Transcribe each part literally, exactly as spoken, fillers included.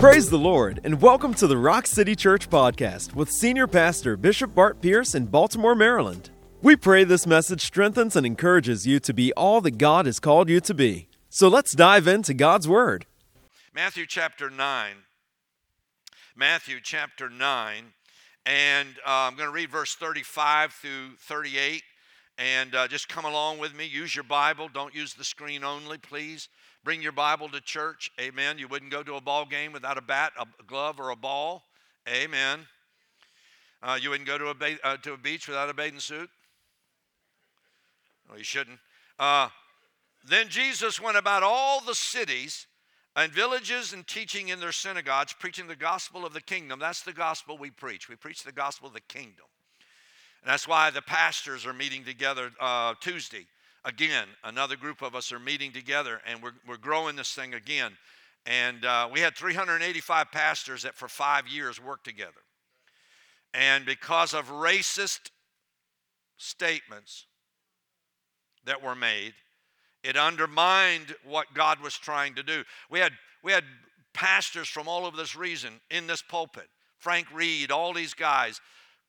Praise the Lord, and welcome to the Rock City Church podcast with Senior Pastor Bishop Bart Pierce in Baltimore, Maryland. We pray this message strengthens and encourages you to be all that God has called you to be. So let's dive into God's Word. Matthew chapter nine. Matthew chapter nine, and uh, I'm going to read verse thirty-five through thirty-eight, and uh, just come along with me. Use your Bible. Don't use the screen only, please. Bring your Bible to church. Amen. You wouldn't go to a ball game without a bat, a glove, or a ball. Amen. Uh, you wouldn't go to a ba- uh, to a beach without a bathing suit. Well, you shouldn't. Uh, then Jesus went about all the cities and villages and teaching in their synagogues, preaching the gospel of the kingdom. That's the gospel we preach. We preach the gospel of the kingdom. And that's why the pastors are meeting together uh, Tuesday. Again, another group of us are meeting together, and we're we're growing this thing again. And uh, we had three hundred eighty-five pastors that for five years worked together. And because of racist statements that were made, it undermined what God was trying to do. We had we had pastors from all over this region in this pulpit. Frank Reed, all these guys.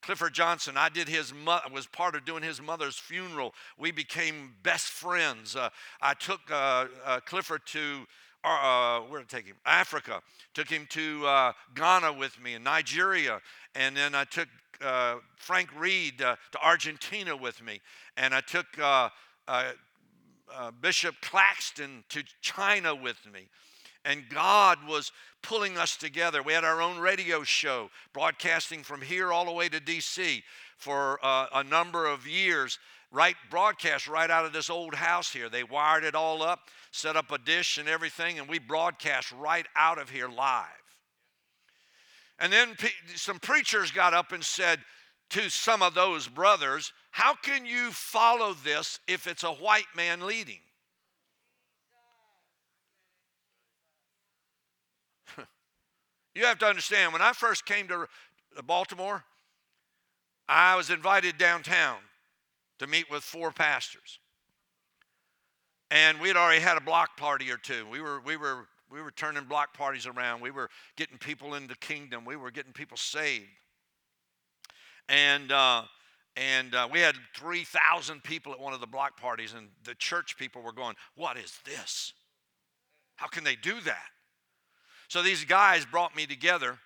Clifford Johnson, I did his mo- was part of doing his mother's funeral. We became best friends. Uh, I took uh, uh, Clifford to uh, where did I take him? Africa. Took him to uh, Ghana with me, and Nigeria, and then I took uh, Frank Reed uh, to Argentina with me, and I took uh, uh, uh, Bishop Claxton to China with me. And God was pulling us together. We had our own radio show, broadcasting from here all the way to D C for uh, a number of years, right, broadcast right out of this old house here. They wired it all up, set up a dish and everything, and we broadcast right out of here live. And then pe- some preachers got up and said to some of those brothers, "How can you follow this if it's a white man leading?" You have to understand, when I first came to Baltimore, I was invited downtown to meet with four pastors. And we had already had a block party or two. We were, we were, we were turning block parties around. We were getting people into the kingdom. We were getting people saved. And, uh, and uh, we had three thousand people at one of the block parties, and the church people were going, "What is this? How can they do that?" So these guys brought me together,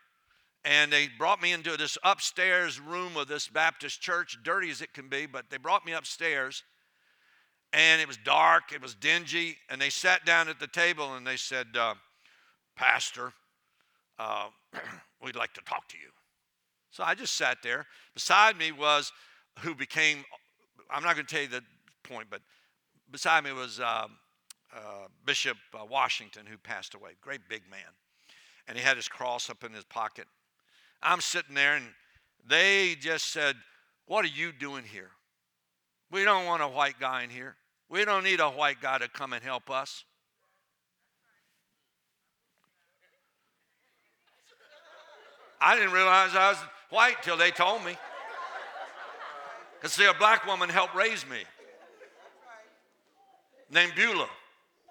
and they brought me into this upstairs room of this Baptist church, dirty as it can be, but they brought me upstairs, and it was dark, it was dingy, and they sat down at the table, and they said, uh, "Pastor, uh, we'd like to talk to you." So I just sat there. Beside me was who became, I'm not going to tell you the point, but beside me was uh, uh, Bishop uh, Washington, who passed away, great big man. And he had his cross up in his pocket. I'm sitting there, and they just said, "What are you doing here? We don't want a white guy in here. We don't need a white guy to come and help us." I didn't realize I was white till they told me. Because, see, a black woman helped raise me, named Beulah.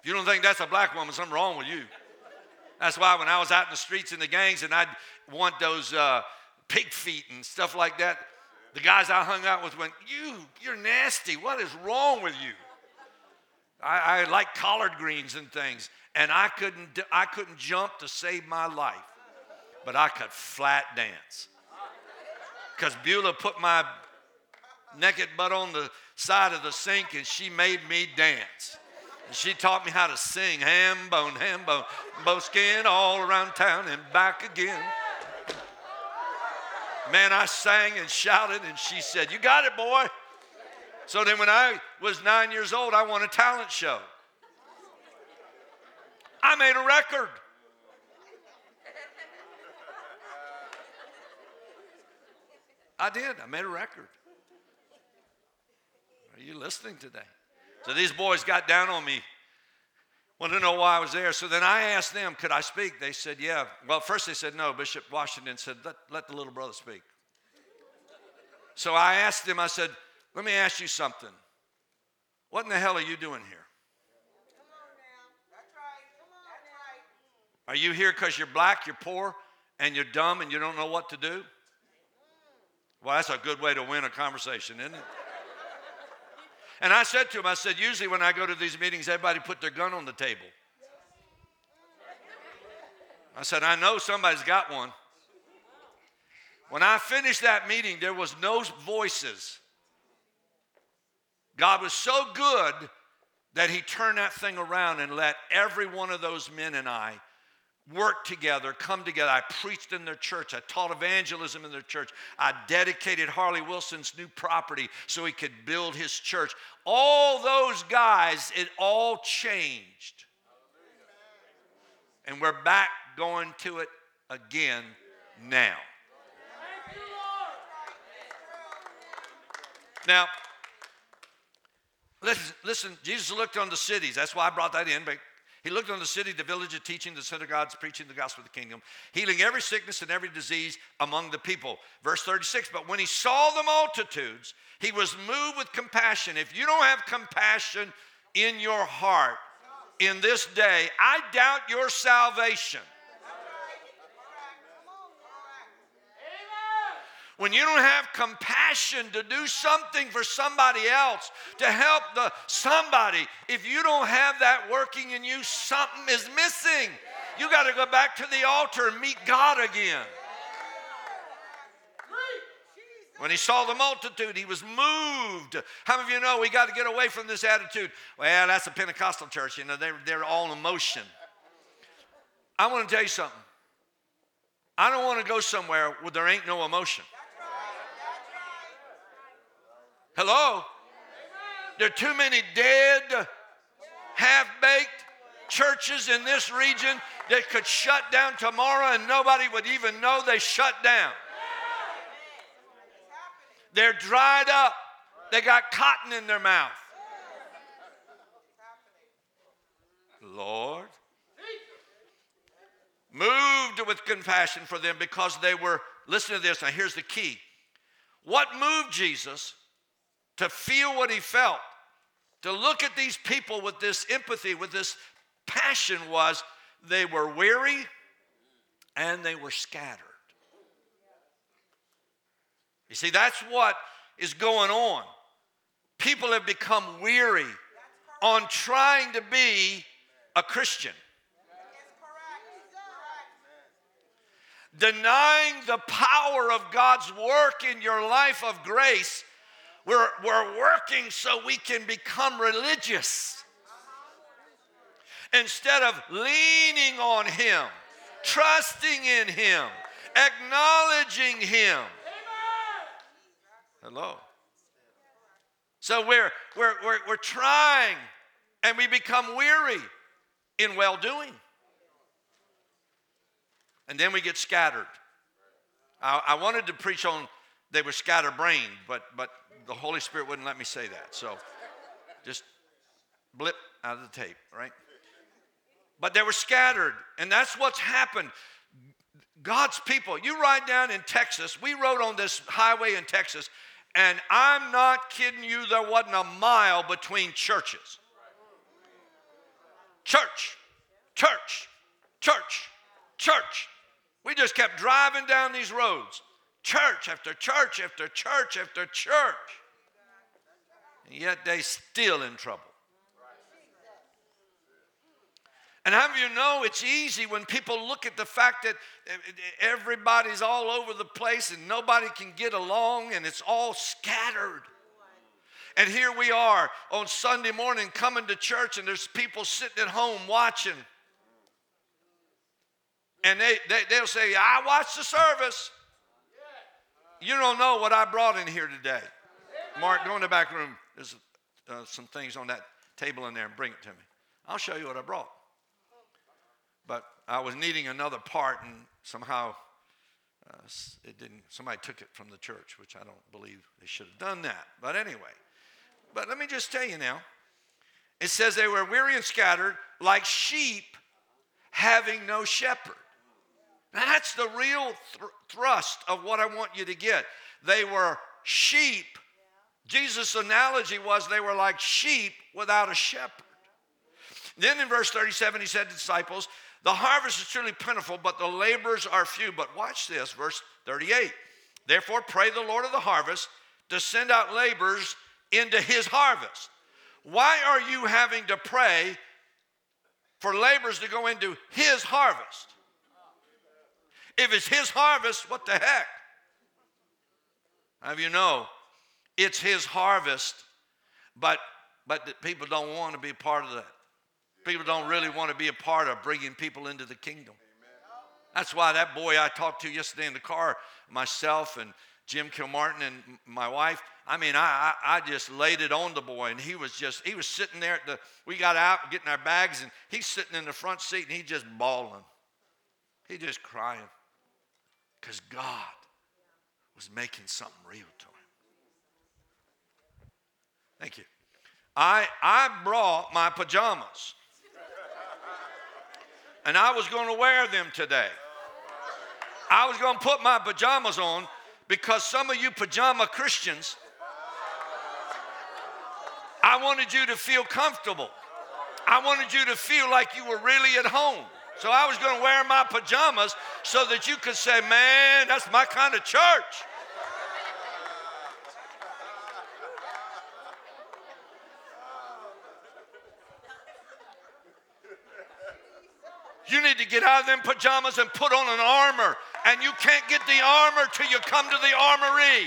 If you don't think that's a black woman, something wrong with you. That's why when I was out in the streets in the gangs and I'd want those uh, pig feet and stuff like that, the guys I hung out with went, you, you're nasty. What is wrong with you?" I, I like collard greens and things, and I couldn't, I couldn't jump to save my life, but I could flat dance because Beulah put my naked butt on the side of the sink and she made me dance. She taught me how to sing, "Ham bone, ham bone, bow skin all around town and back again." Man, I sang and shouted, and she said, "You got it, boy." So then when I was nine years old, I won a talent show. I made a record. I did. I made a record. Are you listening today? So these boys got down on me, wanted to know why I was there. So then I asked them, "Could I speak?" They said, "Yeah." Well, first they said no. Bishop Washington said, let, let the little brother speak. So I asked them, I said, "Let me ask you something. What in the hell are you doing here?" Come on now. That's right. Come on. That's right. Are you here because you're black, you're poor, and you're dumb, and you don't know what to do? Well, that's a good way to win a conversation, isn't it? And I said to him, I said, usually when I go to these meetings, everybody put their gun on the table. I said, I know somebody's got one. When I finished that meeting, there was no voices. God was so good that he turned that thing around and let every one of those men and I work together, come together. I preached in their church. I taught evangelism in their church. I dedicated Harley Wilson's new property so he could build his church. All those guys, it all changed. And we're back going to it again now. Now, listen, listen, Jesus looked on the cities. That's why I brought that in. But he looked on the city, the village of teaching, the synagogues, preaching the gospel of the kingdom, healing every sickness and every disease among the people. Verse thirty-six, but when he saw the multitudes, he was moved with compassion. If you don't have compassion in your heart in this day, I doubt your salvation. When you don't have compassion to do something for somebody else, to help the somebody, if you don't have that working in you, something is missing. You got to go back to the altar and meet God again. When he saw the multitude, he was moved. How many of you know we got to get away from this attitude? Well, that's a Pentecostal church. You know, they're, they're all emotion. I want to tell you something. I don't want to go somewhere where there ain't no emotion. Hello? There are too many dead, half-baked churches in this region that could shut down tomorrow and nobody would even know they shut down. They're dried up. They got cotton in their mouth. Lord, moved with compassion for them because they were, listen to this, now here's the key. What moved Jesus to feel what he felt, to look at these people with this empathy, with this passion was they were weary and they were scattered. You see, that's what is going on. People have become weary on trying to be a Christian. Denying the power of God's work in your life of grace. We're, we're working so we can become religious instead of leaning on him, trusting in him, acknowledging him. Hello. So we're, we're, we're, we're trying and we become weary in well-doing. And then we get scattered. I, I wanted to preach on they were scatterbrained, but but the Holy Spirit wouldn't let me say that. So just blip out of the tape, right? But they were scattered, and that's what's happened. God's people, you ride down in Texas. We rode on this highway in Texas, and I'm not kidding you, there wasn't a mile between churches. Church, church, church, church. We just kept driving down these roads. Church after church after church after church. And yet they still in trouble. And how do you know it's easy when people look at the fact that everybody's all over the place and nobody can get along and it's all scattered. And here we are on Sunday morning coming to church and there's people sitting at home watching. And they, they, they'll say, I watched the service. You don't know what I brought in here today. Amen. Mark, go in the back room. There's uh, some things on that table in there and bring it to me. I'll show you what I brought. But I was needing another part and somehow uh, it didn't. Somebody took it from the church, which I don't believe they should have done that. But anyway, but let me just tell you now. It says they were weary and scattered like sheep having no shepherd. That's the real th- thrust of what I want you to get. They were sheep. Jesus' analogy was they were like sheep without a shepherd. Then in verse thirty-seven, he said to the disciples, The harvest is truly plentiful, but the laborers are few. But watch this, verse thirty-eight. Therefore, pray the Lord of the harvest to send out laborers into his harvest. Why are you having to pray for laborers to go into his harvest? If it's his harvest, what the heck? How do you know? It's his harvest, but but people don't want to be a part of that. People don't really want to be a part of bringing people into the kingdom. That's why that boy I talked to yesterday in the car, myself and Jim Kilmartin and my wife, I mean, I, I I just laid it on the boy, and he was just, he was sitting there at the, we got out getting our bags, and he's sitting in the front seat, and he's just bawling. He's just crying because God was making something real to him. Thank you. I, I brought my pajamas, and I was going to wear them today. I was going to put my pajamas on because some of you pajama Christians, I wanted you to feel comfortable. I wanted you to feel like you were really at home. So I was going to wear my pajamas so that you could say, man, that's my kind of church. You need to get out of them pajamas and put on an armor. And you can't get the armor till you come to the armory.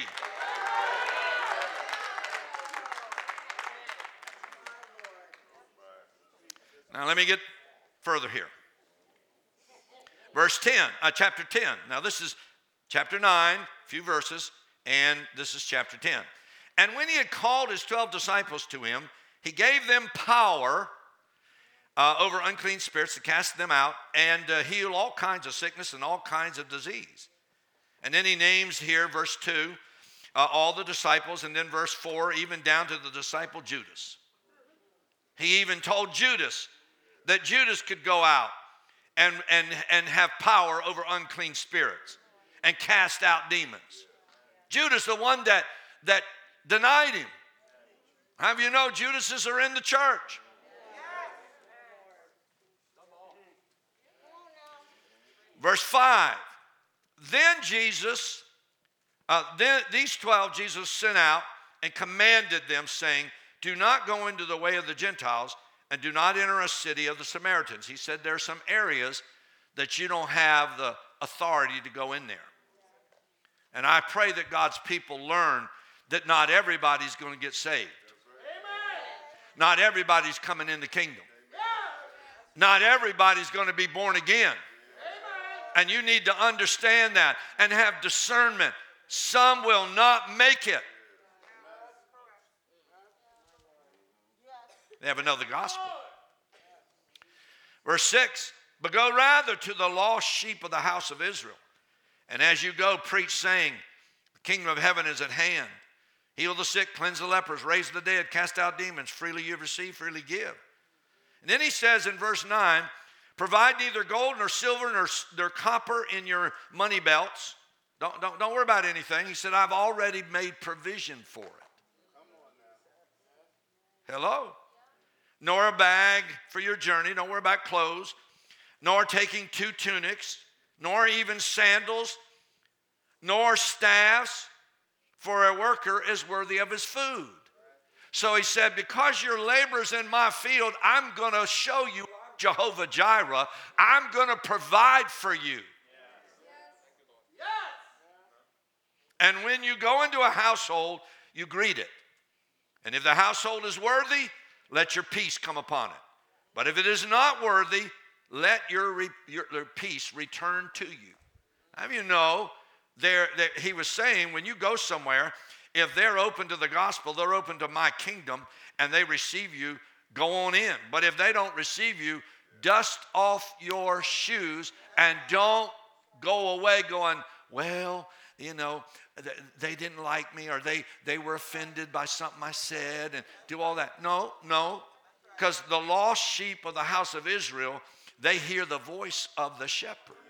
Now let me get further here. Verse ten, uh, chapter ten. Now this is chapter nine, a few verses, and this is chapter ten. And when he had called his twelve disciples to him, he gave them power Uh, over unclean spirits to cast them out and uh, heal all kinds of sickness and all kinds of disease. And then he names here, verse two, uh, all the disciples, and then verse four, even down to the disciple Judas. He even told Judas that Judas could go out and, and, and have power over unclean spirits and cast out demons. Judas, the one that, that denied him. How do you know Judases are in the church? Verse five, then Jesus, uh, then these twelve Jesus sent out and commanded them, saying, do not go into the way of the Gentiles and do not enter a city of the Samaritans. He said there are some areas that you don't have the authority to go in there. And I pray that God's people learn that not everybody's going to get saved. Amen. Not everybody's coming in the kingdom. Amen. Not everybody's going to be born again. And you need to understand that and have discernment. Some will not make it. They have another gospel. Verse six, but go rather to the lost sheep of the house of Israel. And as you go, preach, saying, the kingdom of heaven is at hand. Heal the sick, cleanse the lepers, raise the dead, cast out demons. Freely you receive, freely give. And then he says in verse nine, provide neither gold nor silver nor, nor copper in your money belts. Don't, don't, don't worry about anything. He said, I've already made provision for it. Hello? Nor a bag for your journey. Don't worry about clothes. Nor taking two tunics. Nor even sandals. Nor staffs. For a worker is worthy of his food. So he said, because your labor's in my field, I'm going to show you Jehovah Jireh, I'm going to provide for you. Yes. Yes. And when you go into a household, you greet it. And if the household is worthy, let your peace come upon it. But if it is not worthy, let your, re- your, your peace return to you. How do you know? There, there, he was saying, when you go somewhere, if they're open to the gospel, they're open to my kingdom, and they receive you, go on in. But if they don't receive you, dust off your shoes and don't go away going, well, you know, they didn't like me or they, they were offended by something I said and do all that. No, no, because the lost sheep of the house of Israel, they hear the voice of the shepherd.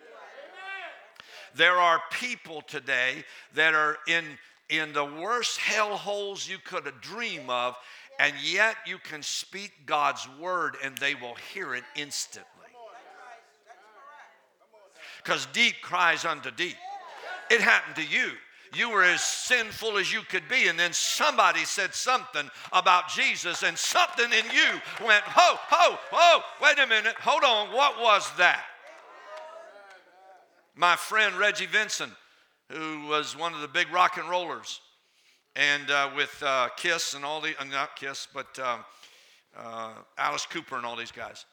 There are people today that are in, in the worst hellholes you could dream of, and yet you can speak God's word and they will hear it instantly. because deep cries unto deep. It happened to you. You were as sinful as you could be, and then somebody said something about Jesus, and something in you went, ho, ho, ho, wait a minute, hold on, what was that? My friend Reggie Vinson, who was one of the big rock and rollers, and uh, with uh, Kiss and all the, uh, not Kiss, but um, uh, Alice Cooper and all these guys.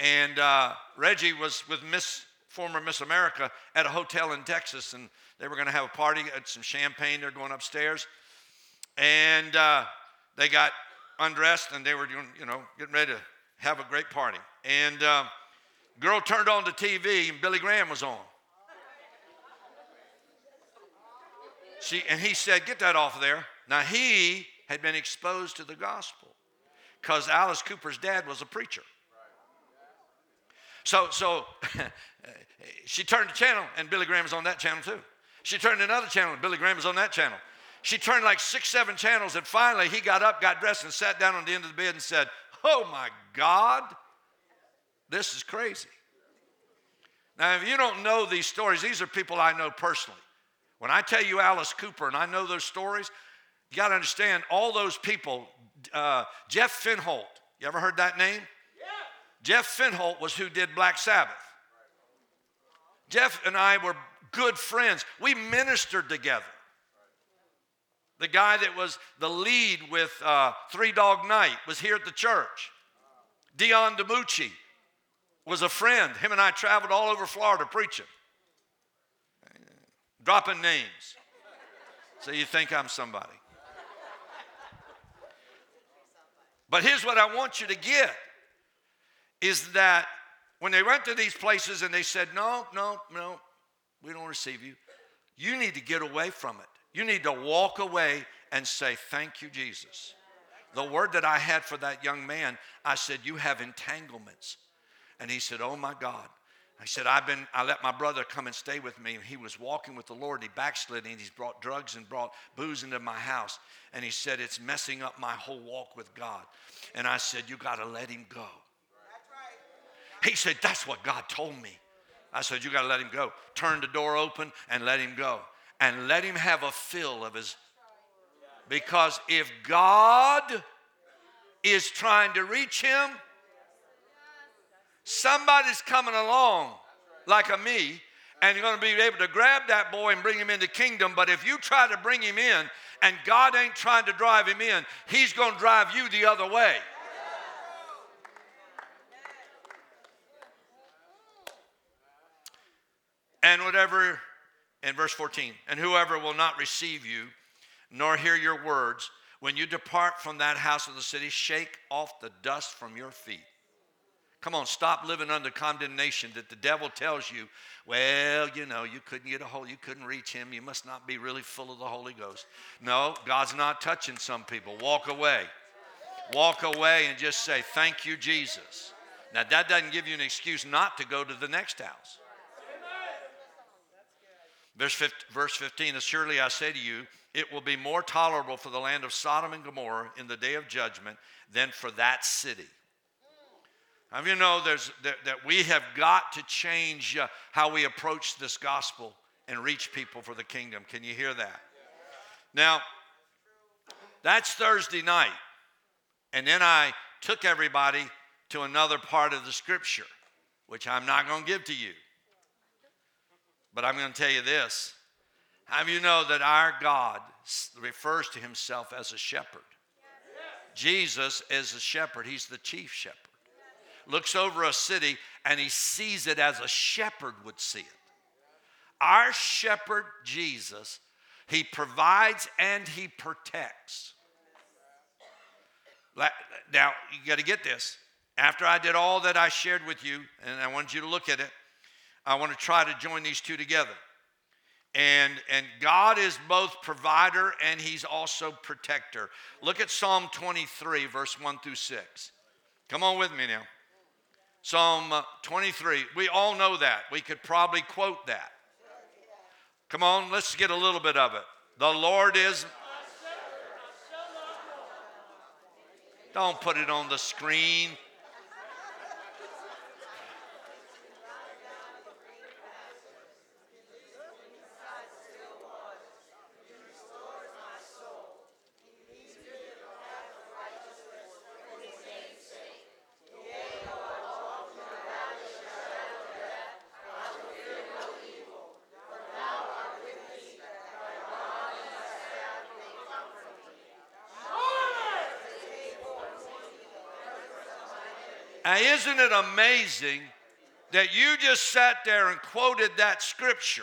And uh, Reggie was with Miss former Miss America at a hotel in Texas, and they were going to have a party, had some champagne, they're going upstairs, and uh, they got undressed, and they were doing, you know, getting ready to have a great party. And uh, girl turned on the T V, and Billy Graham was on. She, and he said, get that off of there. Now, he had been exposed to the gospel because Alice Cooper's dad was a preacher. So so she turned the channel, and Billy Graham was on that channel too. She turned another channel, and Billy Graham was on that channel. She turned like six, seven channels, and finally he got up, got dressed, and sat down on the end of the bed and said, oh, my God, this is crazy. Now, if you don't know these stories, these are people I know personally. When I tell you Alice Cooper and I know those stories, you got to understand all those people. Uh, Jeff Finholt, you ever heard that name? Yeah. Jeff Finholt was who did Black Sabbath. Jeff and I were good friends. We ministered together. The guy that was the lead with uh, Three Dog Night was here at the church. Dion DiMucci was a friend. Him and I traveled all over Florida preaching. Dropping names. So you think I'm somebody. But here's what I want you to get is that when they went to these places and they said, no, no, no, we don't receive you. You need to get away from it. You need to walk away and say, thank you, Jesus. The word that I had for that young man, I said, you have entanglements. And he said, oh, my God. I said, I've been, I let my brother come and stay with me, and he was walking with the Lord. He backslid, and he's brought drugs and brought booze into my house. And he said, it's messing up my whole walk with God. And I said, you got to let him go. That's right. He said, that's what God told me. I said, you got to let him go. Turn the door open and let him go. And let him have a fill of his. Because if God is trying to reach him, somebody's coming along like a me and you're going to be able to grab that boy and bring him into kingdom. But if you try to bring him in and God ain't trying to drive him in, he's going to drive you the other way. And whatever, in verse fourteen, and whoever will not receive you nor hear your words, when you depart from that house of the city, shake off the dust from your feet. Come on, stop living under condemnation that the devil tells you, well, you know, you couldn't get a hold, you couldn't reach him. You must not be really full of the Holy Ghost. No, God's not touching some people. Walk away. Walk away and just say, thank you, Jesus. Now, that doesn't give you an excuse not to go to the next house. Verse fifteen, assuredly I say to you, it will be more tolerable for the land of Sodom and Gomorrah in the day of judgment than for that city. How many of you know there's, that, that we have got to change uh, how we approach this gospel and reach people for the kingdom? Can you hear that? Now, that's Thursday night. And then I took everybody to another part of the scripture, which I'm not going to give to you. But I'm going to tell you this. How many of you know that our God refers to himself as a shepherd? Jesus is a shepherd. He's the chief shepherd. Looks over a city, and he sees it as a shepherd would see it. Our shepherd, Jesus, he provides and he protects. Now, you got to get this. After I did all that I shared with you, and I wanted you to look at it, I want to try to join these two together. And, and God is both provider and he's also protector. Look at Psalm twenty-three, verse one through six. Come on with me now. Psalm twenty-three, we all know that. We could probably quote that. Come on, let's get a little bit of it. The Lord is... Don't put it on the screen. And isn't it amazing that you just sat there and quoted that scripture?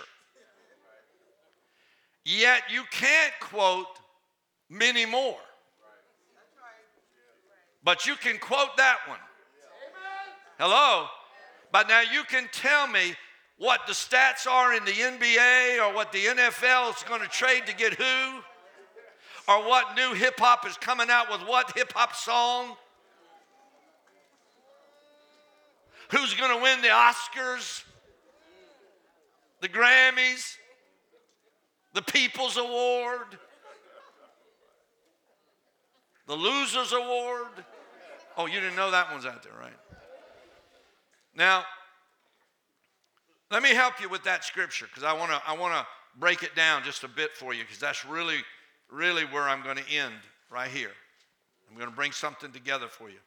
Yet you can't quote many more. But you can quote that one. Hello? But now you can tell me what the stats are in the N B A or what the N F L is going to trade to get who, or what new hip-hop is coming out with what hip-hop song, who's going to win the Oscars, the Grammys, the People's Award, the Losers Award. Oh, you didn't know that one's out there, right? Now, let me help you with that scripture, because I want to I want to break it down just a bit for you, because that's really, really where I'm going to end right here. I'm going to bring something together for you,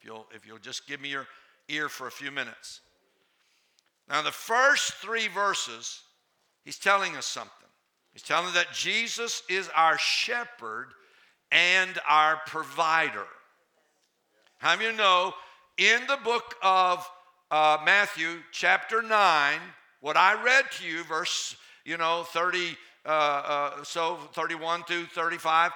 if you'll if you'll just give me your ear for a few minutes. Now, the first three verses, he's telling us something. He's telling us that Jesus is our shepherd and our provider. How many of you know, in the book of Uh, Matthew chapter nine, what I read to you, verse, you know, thirty, uh, uh, so thirty-one through thirty-five.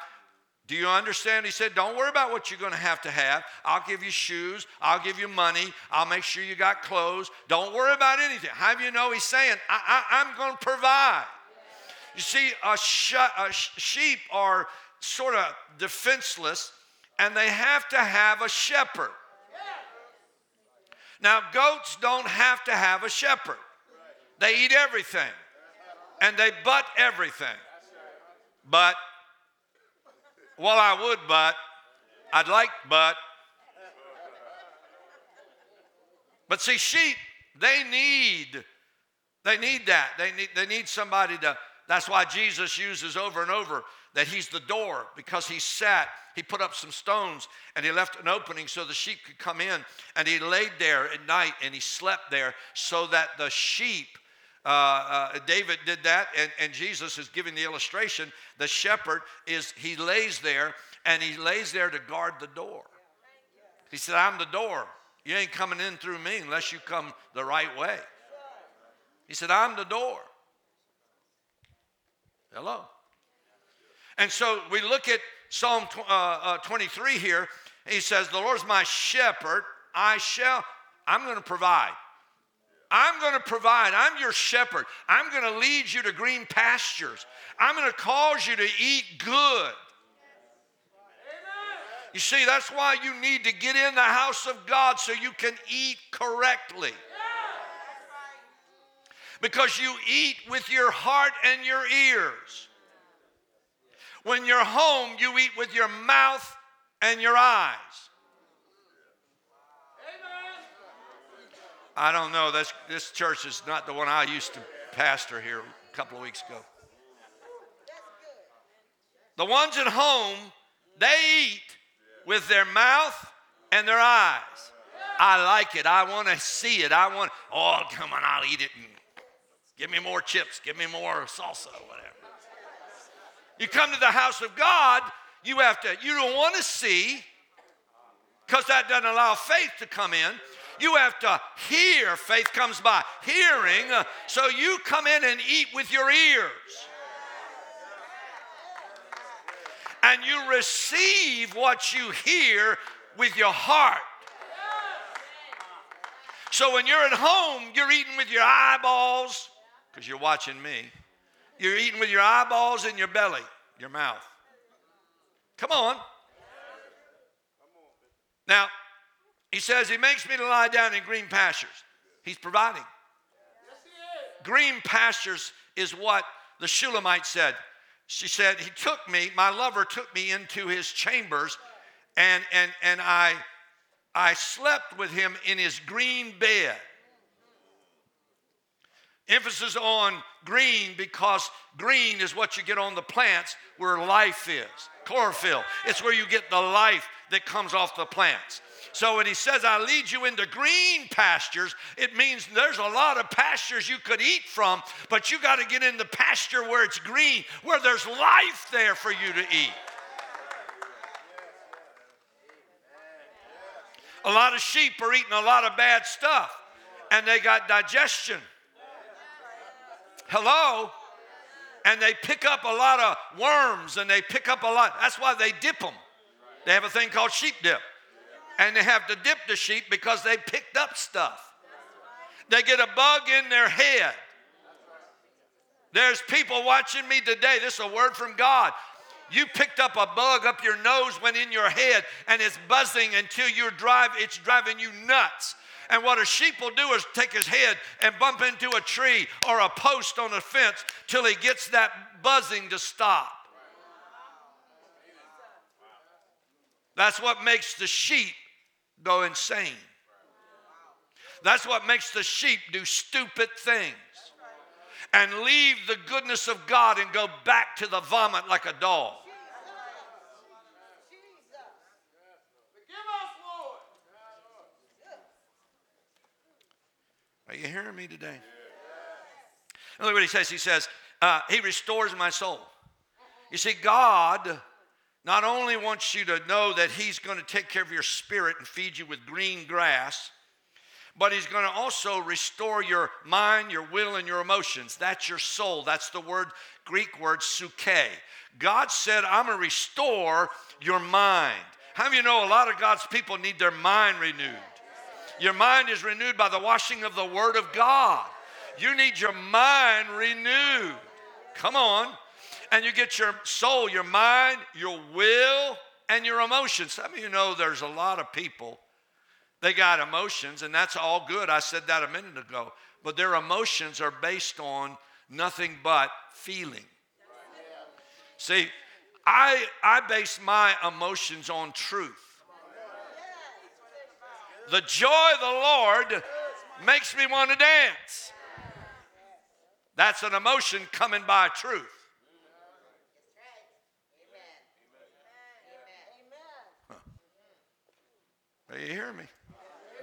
Do you understand? He said, don't worry about what you're going to have to have. I'll give you shoes. I'll give you money. I'll make sure you got clothes. Don't worry about anything. How do you know? He's saying, I, I, I'm going to provide. You see, a, sh- a sh- sheep are sort of defenseless, and they have to have a shepherd. Now, goats don't have to have a shepherd. They eat everything, and they butt everything. But, well, I would butt. I'd like butt. But see, sheep, they need, they need that. They need, they need somebody to, that's why Jesus uses over and over that he's the door, because he sat, he put up some stones, and he left an opening so the sheep could come in, and he laid there at night, and he slept there so that the sheep, uh, uh, David did that, and, and Jesus is giving the illustration, the shepherd is, he lays there, and he lays there to guard the door. He said, I'm the door. You ain't coming in through me unless you come the right way. He said, I'm the door. Hello? And so we look at Psalm twenty-three here. He says, the Lord is my shepherd. I shall, I'm going to provide. I'm going to provide. I'm your shepherd. I'm going to lead you to green pastures. I'm going to cause you to eat good. Amen. You see, that's why you need to get in the house of God so you can eat correctly. Yeah. Because you eat with your heart and your ears. When you're home, you eat with your mouth and your eyes. Amen. I don't know. This, this church is not the one I used to pastor here a couple of weeks ago. The ones at home, they eat with their mouth and their eyes. I like it. I want to see it. I want, oh, come on, I'll eat it. And give me more chips. Give me more salsa, whatever. You come to the house of God, you have to, you don't want to see, because that doesn't allow faith to come in. You have to hear. Faith comes by hearing. Uh, so you come in and eat with your ears. And you receive what you hear with your heart. So when you're at home, you're eating with your eyeballs, because you're watching me. You're eating with your eyeballs and your belly, your mouth. Come on. Now, he says, he makes me to lie down in green pastures. He's providing. Green pastures is what the Shulamite said. She said, he took me, my lover took me into his chambers, and, and, and I, I slept with him in his green bed. Emphasis on green, because green is what you get on the plants where life is. Chlorophyll. It's where you get the life that comes off the plants. So when he says, I lead you into green pastures, it means there's a lot of pastures you could eat from, but you got to get in the pasture where it's green, where there's life there for you to eat. A lot of sheep are eating a lot of bad stuff, and they got digestion. Hello? And they pick up a lot of worms, and they pick up a lot. That's why they dip them. They have a thing called sheep dip. And they have to dip the sheep because they picked up stuff. They get a bug in their head. There's people watching me today. This is a word from God. You picked up a bug up your nose, went in your head, and it's buzzing until you're drive, it's driving you nuts. And what a sheep will do is take his head and bump into a tree or a post on a fence till he gets that buzzing to stop. That's what makes the sheep go insane. That's what makes the sheep do stupid things and leave the goodness of God and go back to the vomit like a dog. Are you hearing me today? And look what he says. He says, uh, he restores my soul. You see, God not only wants you to know that he's going to take care of your spirit and feed you with green grass, but he's going to also restore your mind, your will, and your emotions. That's your soul. That's the word, Greek word, psyche. God said, I'm going to restore your mind. How many of you know a lot of God's people need their mind renewed? Your mind is renewed by the washing of the Word of God. You need your mind renewed. Come on. And you get your soul, your mind, your will, and your emotions. Some of you know there's a lot of people, they got emotions, and that's all good. I said that a minute ago. But their emotions are based on nothing but feeling. See, I, I base my emotions on truth. The joy of the Lord makes me want to dance. That's an emotion coming by truth. Huh. Are you hearing me?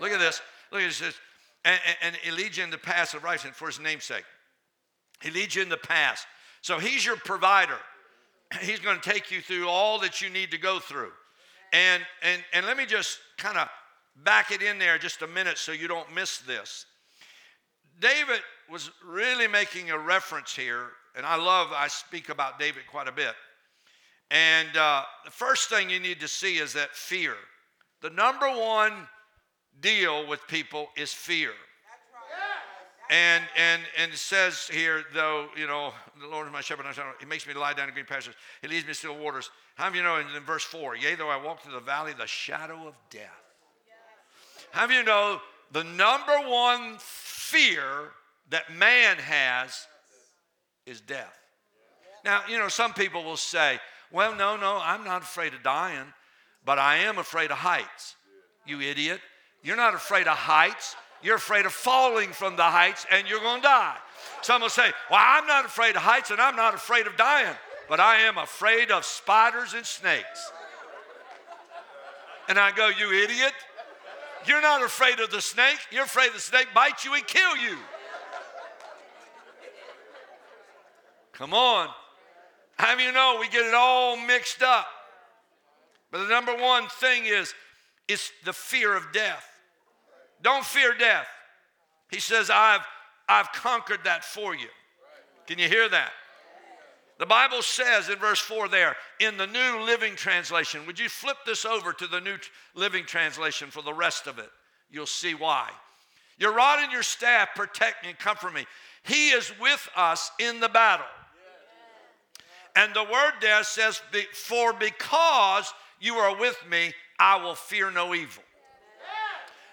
Look at this. Look at this. And, and, and he leads you in the paths of righteousness for his name's sake. He leads you in the paths. So he's your provider. He's going to take you through all that you need to go through. And, and, and let me just kind of back it in there just a minute so you don't miss this. David was really making a reference here, and I love, I speak about David quite a bit. And uh, the first thing you need to see is that fear. The number one deal with people is fear. And and and it says here, though, you know, the Lord is my shepherd. He makes me lie down in green pastures. He leads me to still waters. How many of you know in, in verse four, yea, though I walk through the valley of the shadow of death. How many of you know the number one fear that man has is death? Now, you know, some people will say, well, no, no, I'm not afraid of dying, but I am afraid of heights. You idiot. You're not afraid of heights. You're afraid of falling from the heights and you're going to die. Some will say, well, I'm not afraid of heights and I'm not afraid of dying, but I am afraid of spiders and snakes. And I go, you idiot. You're not afraid of the snake. You're afraid the snake bites you and kill you. Come on. How do you know we get it all mixed up? But the number one thing is, it's the fear of death. Don't fear death. He says, I've, I've conquered that for you. Can you hear that? The Bible says in verse four there, in the New Living Translation, would you flip this over to the New Living Translation for the rest of it? You'll see why. Your rod and your staff protect me and comfort me. He is with us in the battle. And the word there says, for because you are with me, I will fear no evil.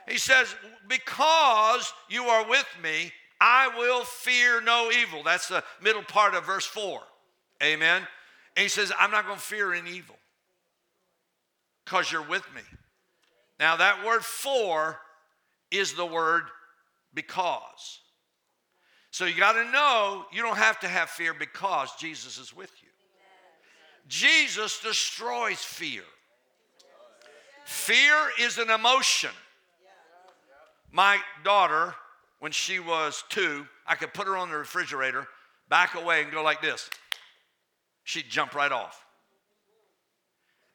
He says, because you are with me, I will fear no evil. That's the middle part of verse four. Amen. And he says, I'm not going to fear any evil because you're with me. Now that word for is the word because. So you got to know you don't have to have fear because Jesus is with you. Jesus destroys fear. Fear is an emotion. My daughter, when she was two, I could put her on the refrigerator, back away and go like this. She'd jump right off.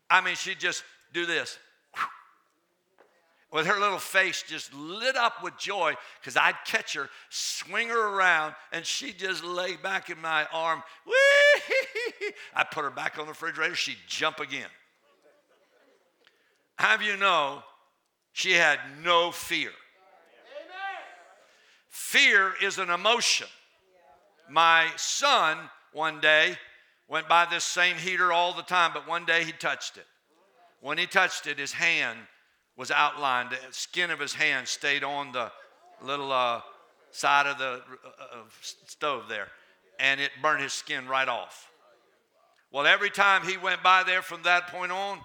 I mean, she'd just do this. with her little face just lit up with joy, because I'd catch her, swing her around, and she'd just lay back in my arm. Wee-hee-hee-hee. I put her back on the refrigerator. She'd jump again. How do you know she had no fear? Fear is an emotion. My son one day went by this same heater all the time, but one day he touched it. When he touched it, his hand was outlined. The skin of his hand stayed on the little uh, side of the uh, stove there, and it burned his skin right off. Well, every time he went by there from that point on,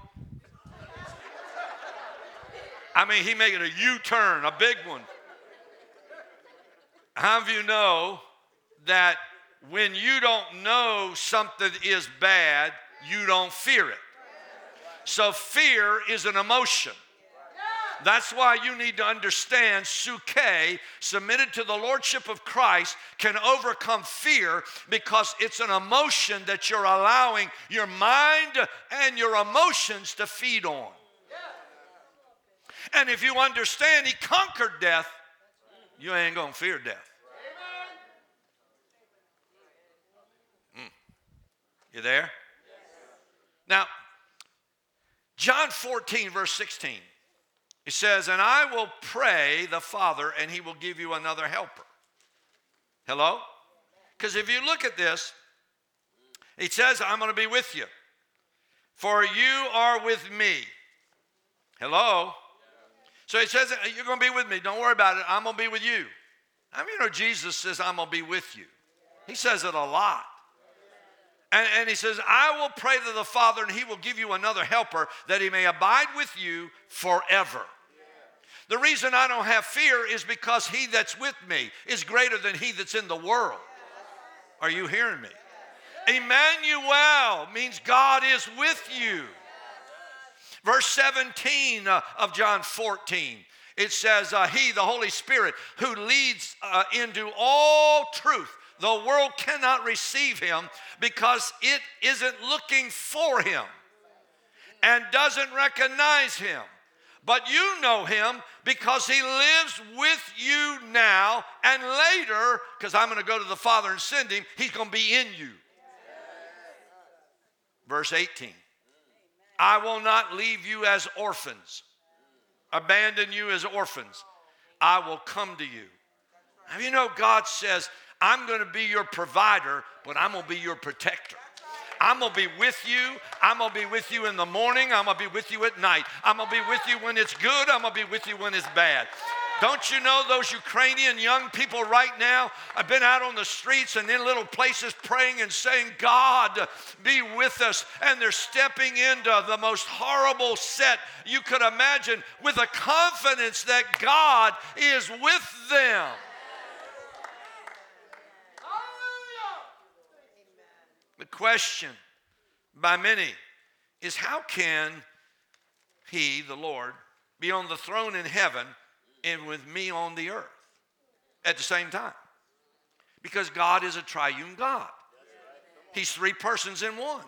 I mean, he made a U-turn, a big one. How many of you know that when you don't know something is bad, you don't fear it? So fear is an emotion. That's why you need to understand psuche, submitted to the lordship of Christ, can overcome fear, because it's an emotion that you're allowing your mind and your emotions to feed on. And if you understand he conquered death, you ain't going to fear death. Mm. You there? Now, John fourteen, verse sixteen. He says, and I will pray the Father, and he will give you another helper. Hello? Because if you look at this, it says, I'm going to be with you, for you are with me. Hello? So he says, you're going to be with me. Don't worry about it. I'm going to be with you. I mean, you know, Jesus says, I'm going to be with you. He says it a lot. And, and he says, I will pray to the Father, and he will give you another helper, that he may abide with you forever. The reason I don't have fear is because he that's with me is greater than he that's in the world. Are you hearing me? Emmanuel means God is with you. Verse seventeen of John fourteen, it says, he, the Holy Spirit, who leads into all truth. The world cannot receive him because it isn't looking for him and doesn't recognize him. But you know him because he lives with you now, and later, because I'm going to go to the Father and send him, he's going to be in you. Verse eighteen, I will not leave you as orphans, abandon you as orphans. I will come to you. Now, you know, God says, I'm going to be your provider, but I'm going to be your protector. I'm going to be with you. I'm going to be with you in the morning. I'm going to be with you at night. I'm going to be with you when it's good. I'm going to be with you when it's bad. Don't you know those Ukrainian young people right now have been out on the streets and in little places praying and saying, God, be with us. And they're stepping into the most horrible set you could imagine with a confidence that God is with them. The question by many is, how can he, the Lord, be on the throne in heaven and with me on the earth at the same time? Because God is a triune God. He's three persons in one.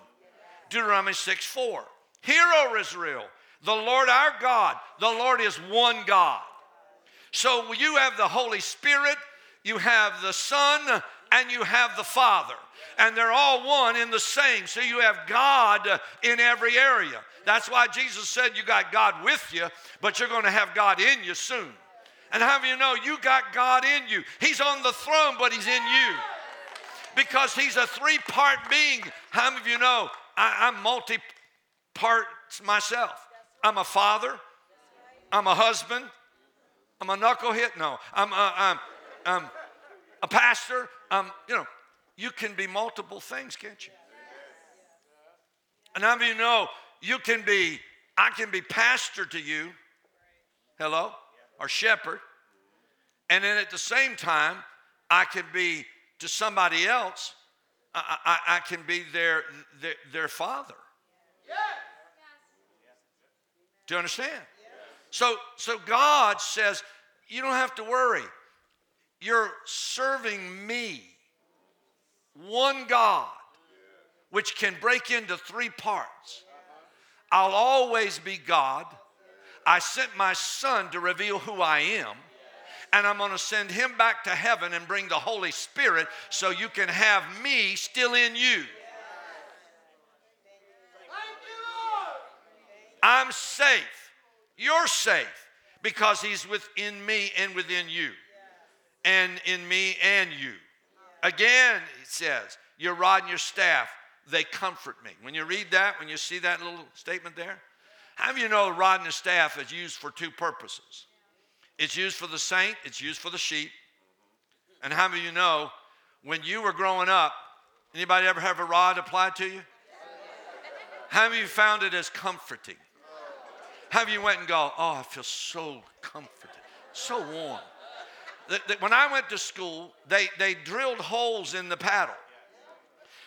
Deuteronomy six four. Hear, O Israel, the Lord our God, the Lord is one God. So you have the Holy Spirit, you have the Son, and you have the Father. And they're all one in the same. So you have God in every area. That's why Jesus said you got God with you, but you're going to have God in you soon. And how do you know you got God in you? He's on the throne, but he's in you. Because he's a three-part being. How many of you know I, I'm multi-parts myself? I'm a father. I'm a husband. I'm a knucklehead. No, I'm a, I'm, I'm a pastor. I'm, you know. You can be multiple things, can't you? And how many of you know you can be, I can be pastor to you, hello, or shepherd, and then at the same time, I can be to somebody else, I, I, I can be their, their, their father. Do you understand? So, so God says, you don't have to worry. You're serving me. One God, which can break into three parts. I'll always be God. I sent my son to reveal who I am, and I'm going to send him back to heaven and bring the Holy Spirit so you can have me still in you. I'm safe. You're safe because he's within me and within you, and in me and you. Again, it says, your rod and your staff, they comfort me. When you read that, when you see that little statement there, how do you know the rod and the staff is used for two purposes? It's used for the saint, it's used for the sheep. And how many of you know, when you were growing up, anybody ever have a rod applied to you? How many of you found it as comforting? How many of you went and go, oh, I feel so comforted, so warm. When I went to school, they, they drilled holes in the paddle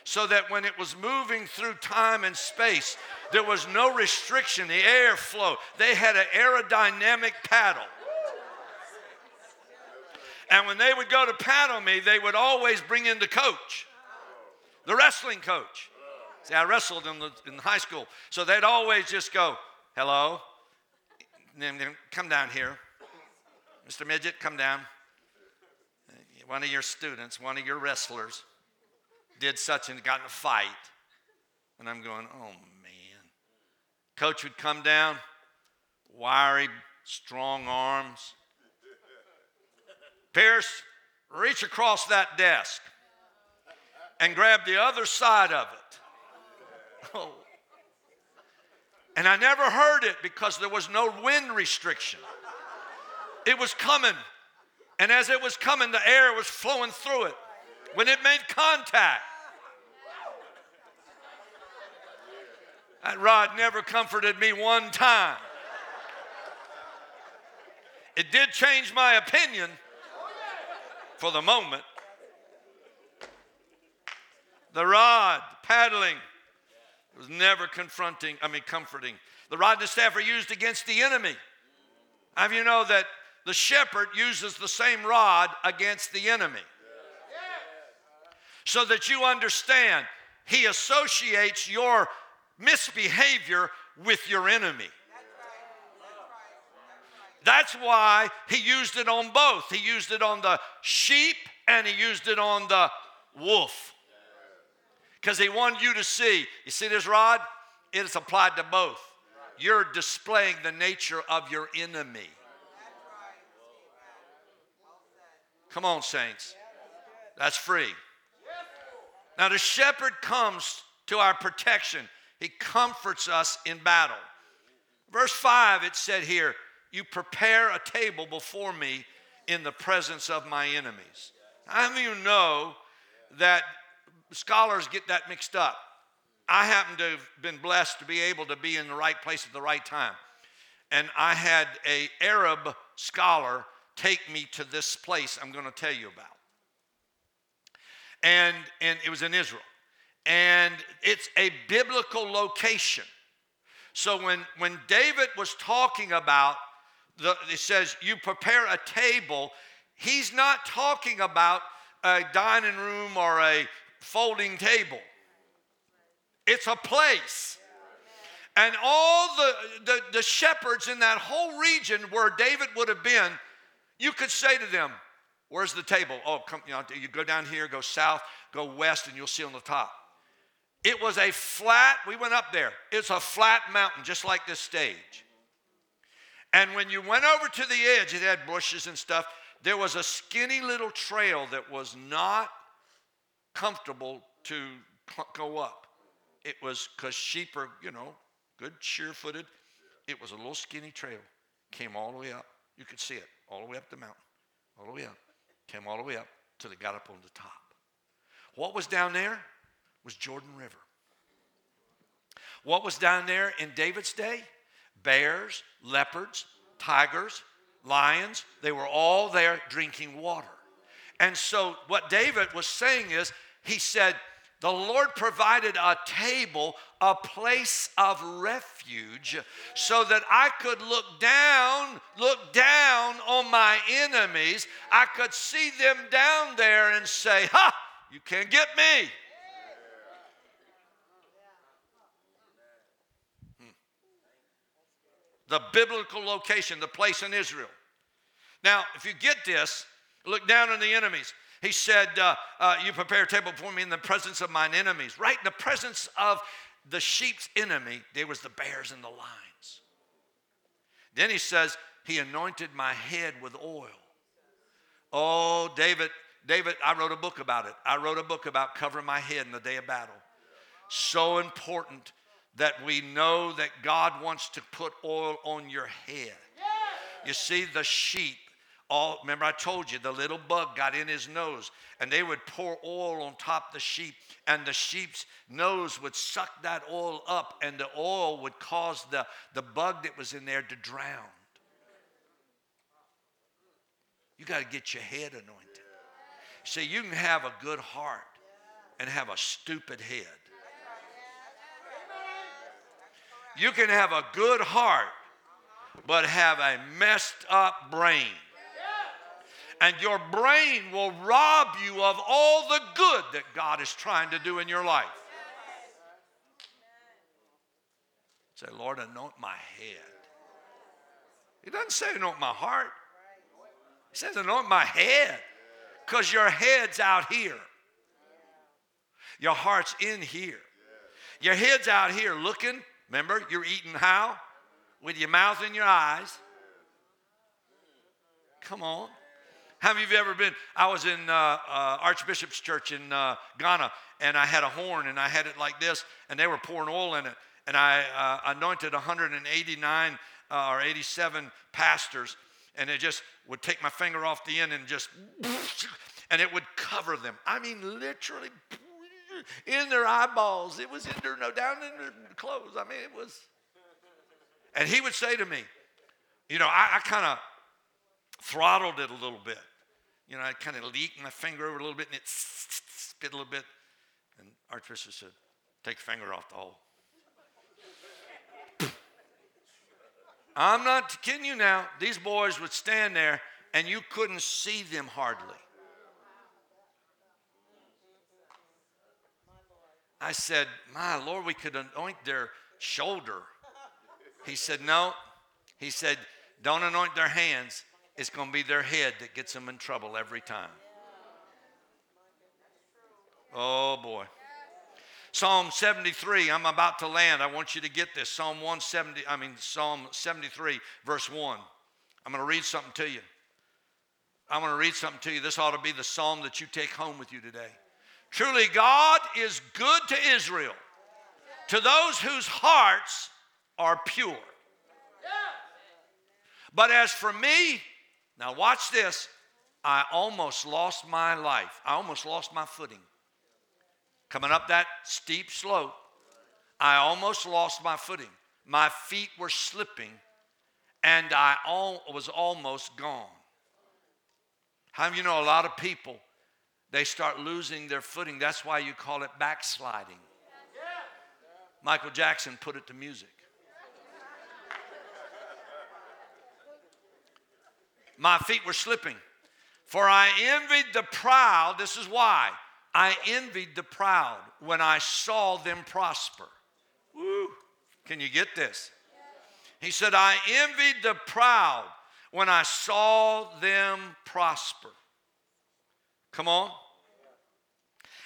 so that when it was moving through time and space, there was no restriction, the air flow. They had an aerodynamic paddle. And when they would go to paddle me, they would always bring in the coach, the wrestling coach. See, I wrestled in, the, in high school. So they'd always just go, hello, come down here. Mister Midget, come down. One of your students, one of your wrestlers, did such and got in a fight. And I'm going, oh, man. Coach would come down, wiry, strong arms. Pierce, reach across that desk and grab the other side of it. Oh. And I never heard it because there was no wind restriction. It was coming. And as it was coming, the air was flowing through it. When it made contact, that rod never comforted me one time. It did change my opinion for the moment. The rod, paddling, it was never confronting, I mean comforting. The rod and the staff are used against the enemy. How do you know that the shepherd uses the same rod against the enemy? So that you understand, he associates your misbehavior with your enemy. That's why he used it on both. He used it on the sheep and he used it on the wolf. Because he wanted you to see. You see this rod? It is applied to both. You're displaying the nature of your enemy. Come on, saints. That's free. Now, the shepherd comes to our protection. He comforts us in battle. Verse five, it said here, you prepare a table before me in the presence of my enemies. How many of you know that scholars get that mixed up? I happen to have been blessed to be able to be in the right place at the right time. And I had an Arab scholar take me to this place I'm going to tell you about. And, and it was in Israel. And it's a biblical location. So when, when David was talking about, the, it says, you prepare a table, he's not talking about a dining room or a folding table. It's a place. And all the, the, the shepherds in that whole region where David would have been, you could say to them, where's the table? Oh, come, you know, you go down here, go south, go west, and you'll see on the top. It was a flat, we went up there. It's a flat mountain, just like this stage. And when you went over to the edge, it had bushes and stuff. There was a skinny little trail that was not comfortable to go up. It was because sheep are, you know, good, sure-footed. It was a little skinny trail. Came all the way up. You could see it all the way up the mountain, all the way up. Came all the way up till they got up on the top. What was down there was Jordan River. What was down there in David's day? Bears, leopards, tigers, lions. They were all there drinking water. And so what David was saying is, he said, the Lord provided a table, a place of refuge, so that I could look down, look down on my enemies. I could see them down there and say, ha, you can't get me. Hmm. the biblical location, the place in Israel. Now, if you get this, look down on the enemies. He said, uh, uh, you prepare a table for me in the presence of mine enemies. Right in the presence of the sheep's enemy, there was the bears and the lions. Then he says, he anointed my head with oil. Oh, David, David, I wrote a book about it. I wrote a book about covering my head in the day of battle. So important that we know that God wants to put oil on your head. You see, the sheep, all, remember I told you, the little bug got in his nose, and they would pour oil on top of the sheep, and the sheep's nose would suck that oil up, and the oil would cause the, the bug that was in there to drown. You got to get your head anointed. See, you can have a good heart and have a stupid head. You can have a good heart, but have a messed up brain. And your brain will rob you of all the good that God is trying to do in your life. Say, Lord, anoint my head. He doesn't say anoint my heart. He says anoint my head. Because your head's out here. Your heart's in here. Your head's out here looking. Remember, you're eating how? With your mouth and your eyes. Come on. How many of you ever been? I was in uh, uh, Archbishop's Church in uh, Ghana, and I had a horn, and I had it like this, and they were pouring oil in it, and I uh, anointed one hundred eighty-nine uh, or eighty-seven pastors, and it just would take my finger off the end and just, and it would cover them. I mean, literally in their eyeballs. It was in their, no, down in their clothes. I mean, it was. And he would say to me, you know, I, I kind of throttled it a little bit. You know, I kind of leaked my finger over a little bit, and it spit a little bit. And Archbishop said, take your finger off the hole. I'm not kidding you now. These boys would stand there, and you couldn't see them hardly. I said, my Lord, we could anoint their shoulder. He said, no. He said, don't anoint their hands. It's going to be their head that gets them in trouble every time. Oh, boy. Psalm seventy-three, I'm about to land. I want you to get this. Psalm one seventy, I mean, Psalm seventy-three, verse one. I'm going to read something to you. I'm going to read something to you. This ought to be the psalm that you take home with you today. Truly, God is good to Israel, to those whose hearts are pure. But as for me, now watch this, I almost lost my life. I almost lost my footing. Coming up that steep slope, I almost lost my footing. My feet were slipping, and I all, was almost gone. How do you know a lot of people, they start losing their footing? That's why you call it backsliding. Michael Jackson put it to music. My feet were slipping, for I envied the proud. This is why. I envied the proud when I saw them prosper. Woo. Can you get this? He said, I envied the proud when I saw them prosper. Come on.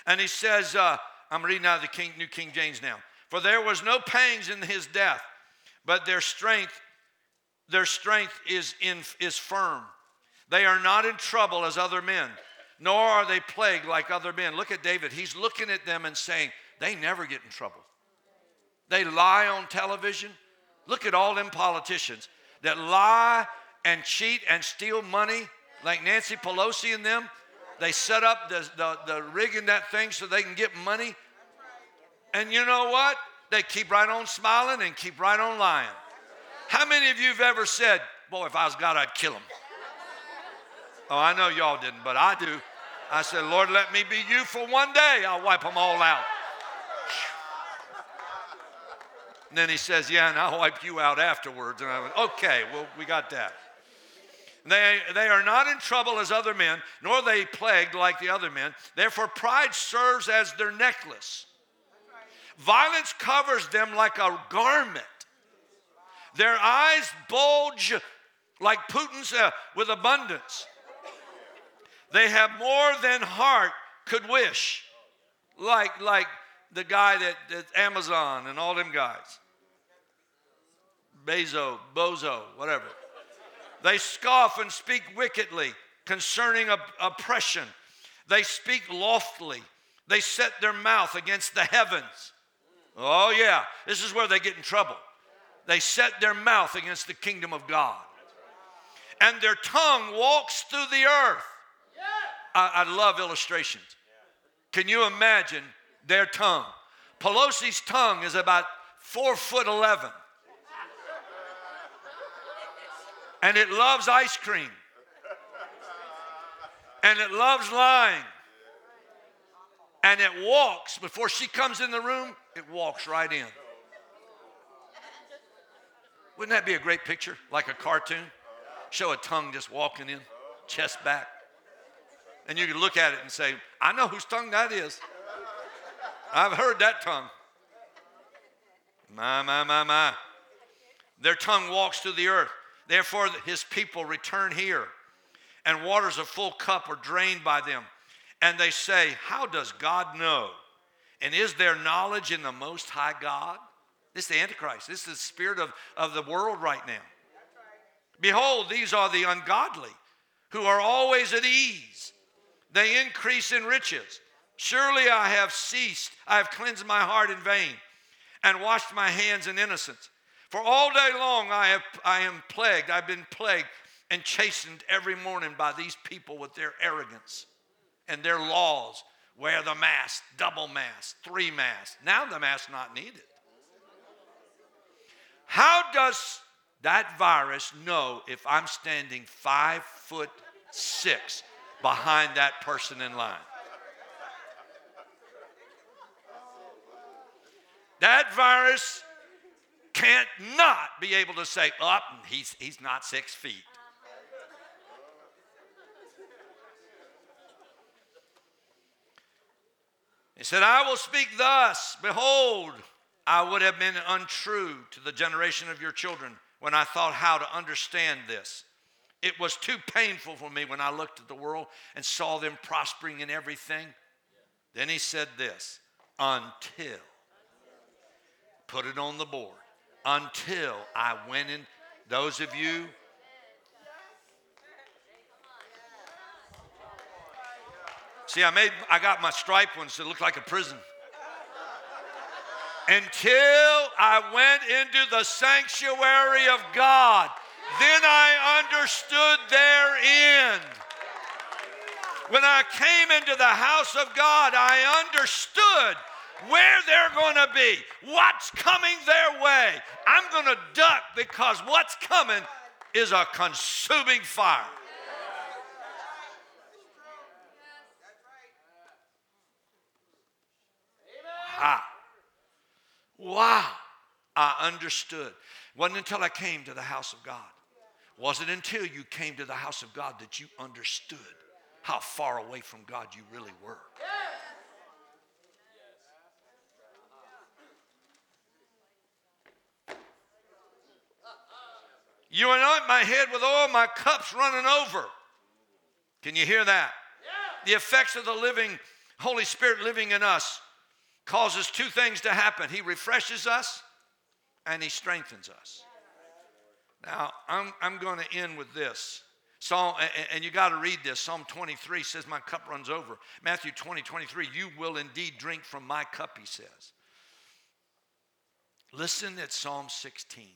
And he says, uh, I'm reading out of the King, New King James now. For there was no pangs in his death, but their strength Their strength is, in, is firm. They are not in trouble as other men, nor are they plagued like other men. Look at David. He's looking at them and saying, they never get in trouble. They lie on television. Look at all them politicians that lie and cheat and steal money, like Nancy Pelosi and them. They set up the, the, the rigging that thing so they can get money. And you know what? They keep right on smiling and keep right on lying. How many of you have ever said, boy, if I was God, I'd kill him? Oh, I know y'all didn't, but I do. I said, Lord, let me be you for one day. I'll wipe them all out. And then he says, yeah, and I'll wipe you out afterwards. And I went, okay, well, we got that. They, they are not in trouble as other men, nor are they plagued like the other men. Therefore, pride serves as their necklace. Violence covers them like a garment. Their eyes bulge like Putin's uh, with abundance. They have more than heart could wish. Like, like the guy that, that Amazon and all them guys. Bezos, Bozo, whatever. They scoff and speak wickedly concerning op- oppression. They speak loftily. They set their mouth against the heavens. Oh, yeah. This is where they get in trouble. They set their mouth against the kingdom of God. And their tongue walks through the earth. I, I love illustrations. Can you imagine their tongue? Pelosi's tongue is about four foot eleven. And it loves ice cream. And it loves lying. And it walks, before she comes in the room, it walks right in. Wouldn't that be a great picture? Like a cartoon? Show a tongue just walking in, chest back. And you can look at it and say, I know whose tongue that is. I've heard that tongue. My, my, my, my. Their tongue walks through the earth. Therefore, his people return here, and waters of full cup are drained by them. And they say, how does God know? And is there knowledge in the Most High God? This is the Antichrist. This is the spirit of, of the world right now. Behold, these are the ungodly who are always at ease. They increase in riches. Surely I have ceased. I have cleansed my heart in vain and washed my hands in innocence. For all day long I, have, I am plagued. I've been plagued and chastened every morning by these people with their arrogance and their laws. Wear the mask, double mask, three masks. Now the mask's not needed. How does that virus know if I'm standing five foot six behind that person in line? That virus can't not be able to say, up, oh, he's, he's not six feet. He said, I will speak thus. Behold, I would have been untrue to the generation of your children when I thought how to understand this. It was too painful for me when I looked at the world and saw them prospering in everything. Then he said this, until, put it on the board, until I went in, those of you, see, I made, I got my striped ones that look like a prison. Until I went into the sanctuary of God, then I understood their end. When I came into the house of God, I understood where they're going to be, what's coming their way. I'm going to duck because what's coming is a consuming fire. Ah. Wow, I understood. Wasn't until I came to the house of God. Wasn't until you came to the house of God that you understood how far away from God you really were. You anoint my head with oil, my cup's running over. Can you hear that? The effects of the living, Holy Spirit living in us causes two things to happen. He refreshes us and he strengthens us. Now, I'm, I'm going to end with this. Psalm, and you got to read this. Psalm twenty-three says, my cup runs over. Matthew twenty, twenty-three, you will indeed drink from my cup, he says. Listen at Psalm sixteen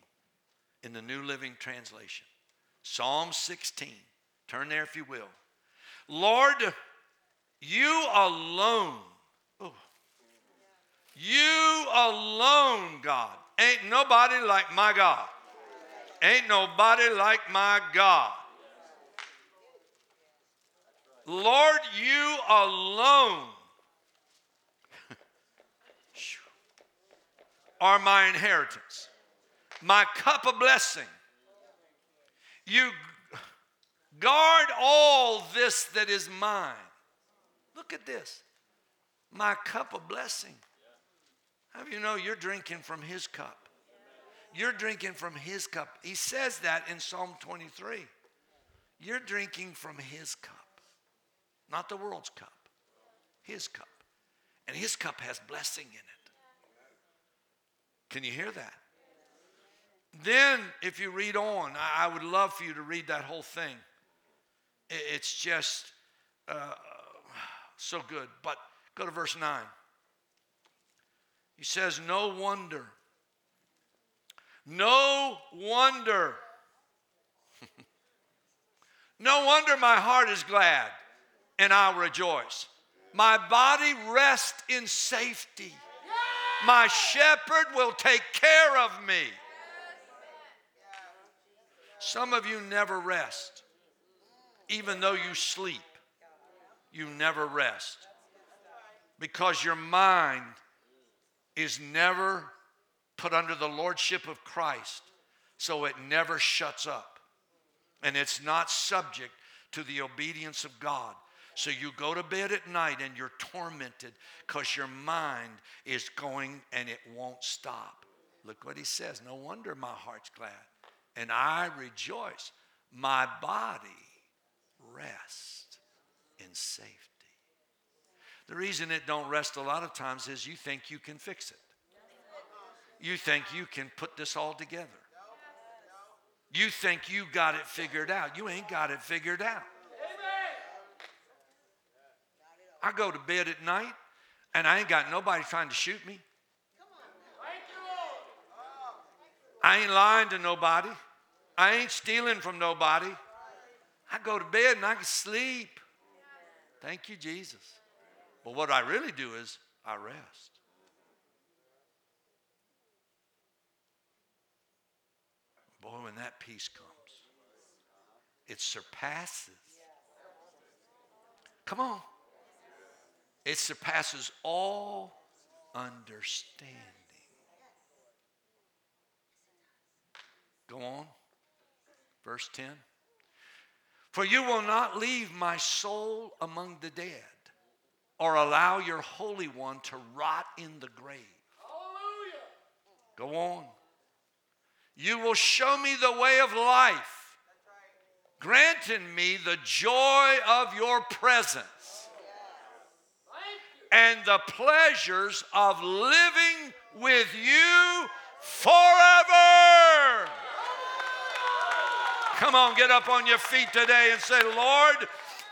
in the New Living Translation. Psalm sixteen. Turn there if you will. Lord, you alone. Oh. You alone, God. Ain't nobody like my God. Ain't nobody like my God. Lord, you alone are my inheritance, my cup of blessing. You guard all this that is mine. Look at this. My cup of blessing. How do you know you're drinking from his cup? You're drinking from his cup. He says that in Psalm twenty-three. You're drinking from his cup, not the world's cup, his cup. And his cup has blessing in it. Can you hear that? Then, if you read on, I would love for you to read that whole thing. It's just uh, so good. But go to verse nine. He says, no wonder. No wonder. No wonder my heart is glad and I rejoice. My body rests in safety. My shepherd will take care of me. Some of you never rest. Even though you sleep, you never rest. Because your mind is never put under the lordship of Christ, so it never shuts up. And it's not subject to the obedience of God. So you go to bed at night and you're tormented because your mind is going and it won't stop. Look what he says. No wonder my heart's glad. And I rejoice. My body rests in safety. The reason it don't rest a lot of times is you think you can fix it. You think you can put this all together. You think you got it figured out. You ain't got it figured out. I go to bed at night and I ain't got nobody trying to shoot me. I ain't lying to nobody. I ain't stealing from nobody. I go to bed and I can sleep. Thank you, Jesus. But what I really do is I rest. Boy, when that peace comes, it surpasses. Come on. It surpasses all understanding. Go on. Verse ten. For you will not leave my soul among the dead, or allow your Holy One to rot in the grave. Hallelujah. Go on. You will show me the way of life, granting me the joy of your presence and the pleasures of living with you forever. Come on, get up on your feet today and say, Lord,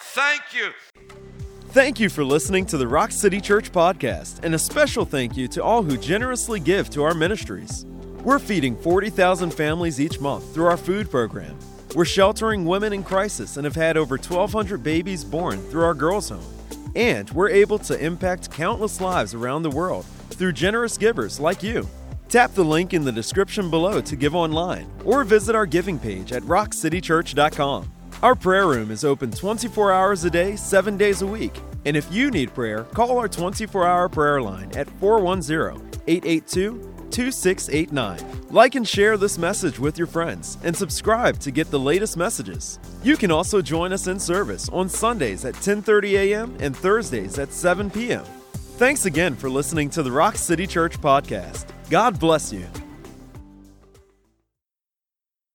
thank you. Thank you for listening to the Rock City Church podcast, and a special thank you to all who generously give to our ministries. We're feeding forty thousand families each month through our food program. We're sheltering women in crisis and have had over twelve hundred babies born through our girls' home. And we're able to impact countless lives around the world through generous givers like you. Tap the link in the description below to give online or visit our giving page at rock city church dot com. Our prayer room is open twenty-four hours a day, seven days a week. And if you need prayer, call our twenty-four hour prayer line at four one zero, eight eight two, two six eight nine. Like and share this message with your friends and subscribe to get the latest messages. You can also join us in service on Sundays at ten thirty a.m. and Thursdays at seven p.m. Thanks again for listening to the Rock City Church podcast. God bless you.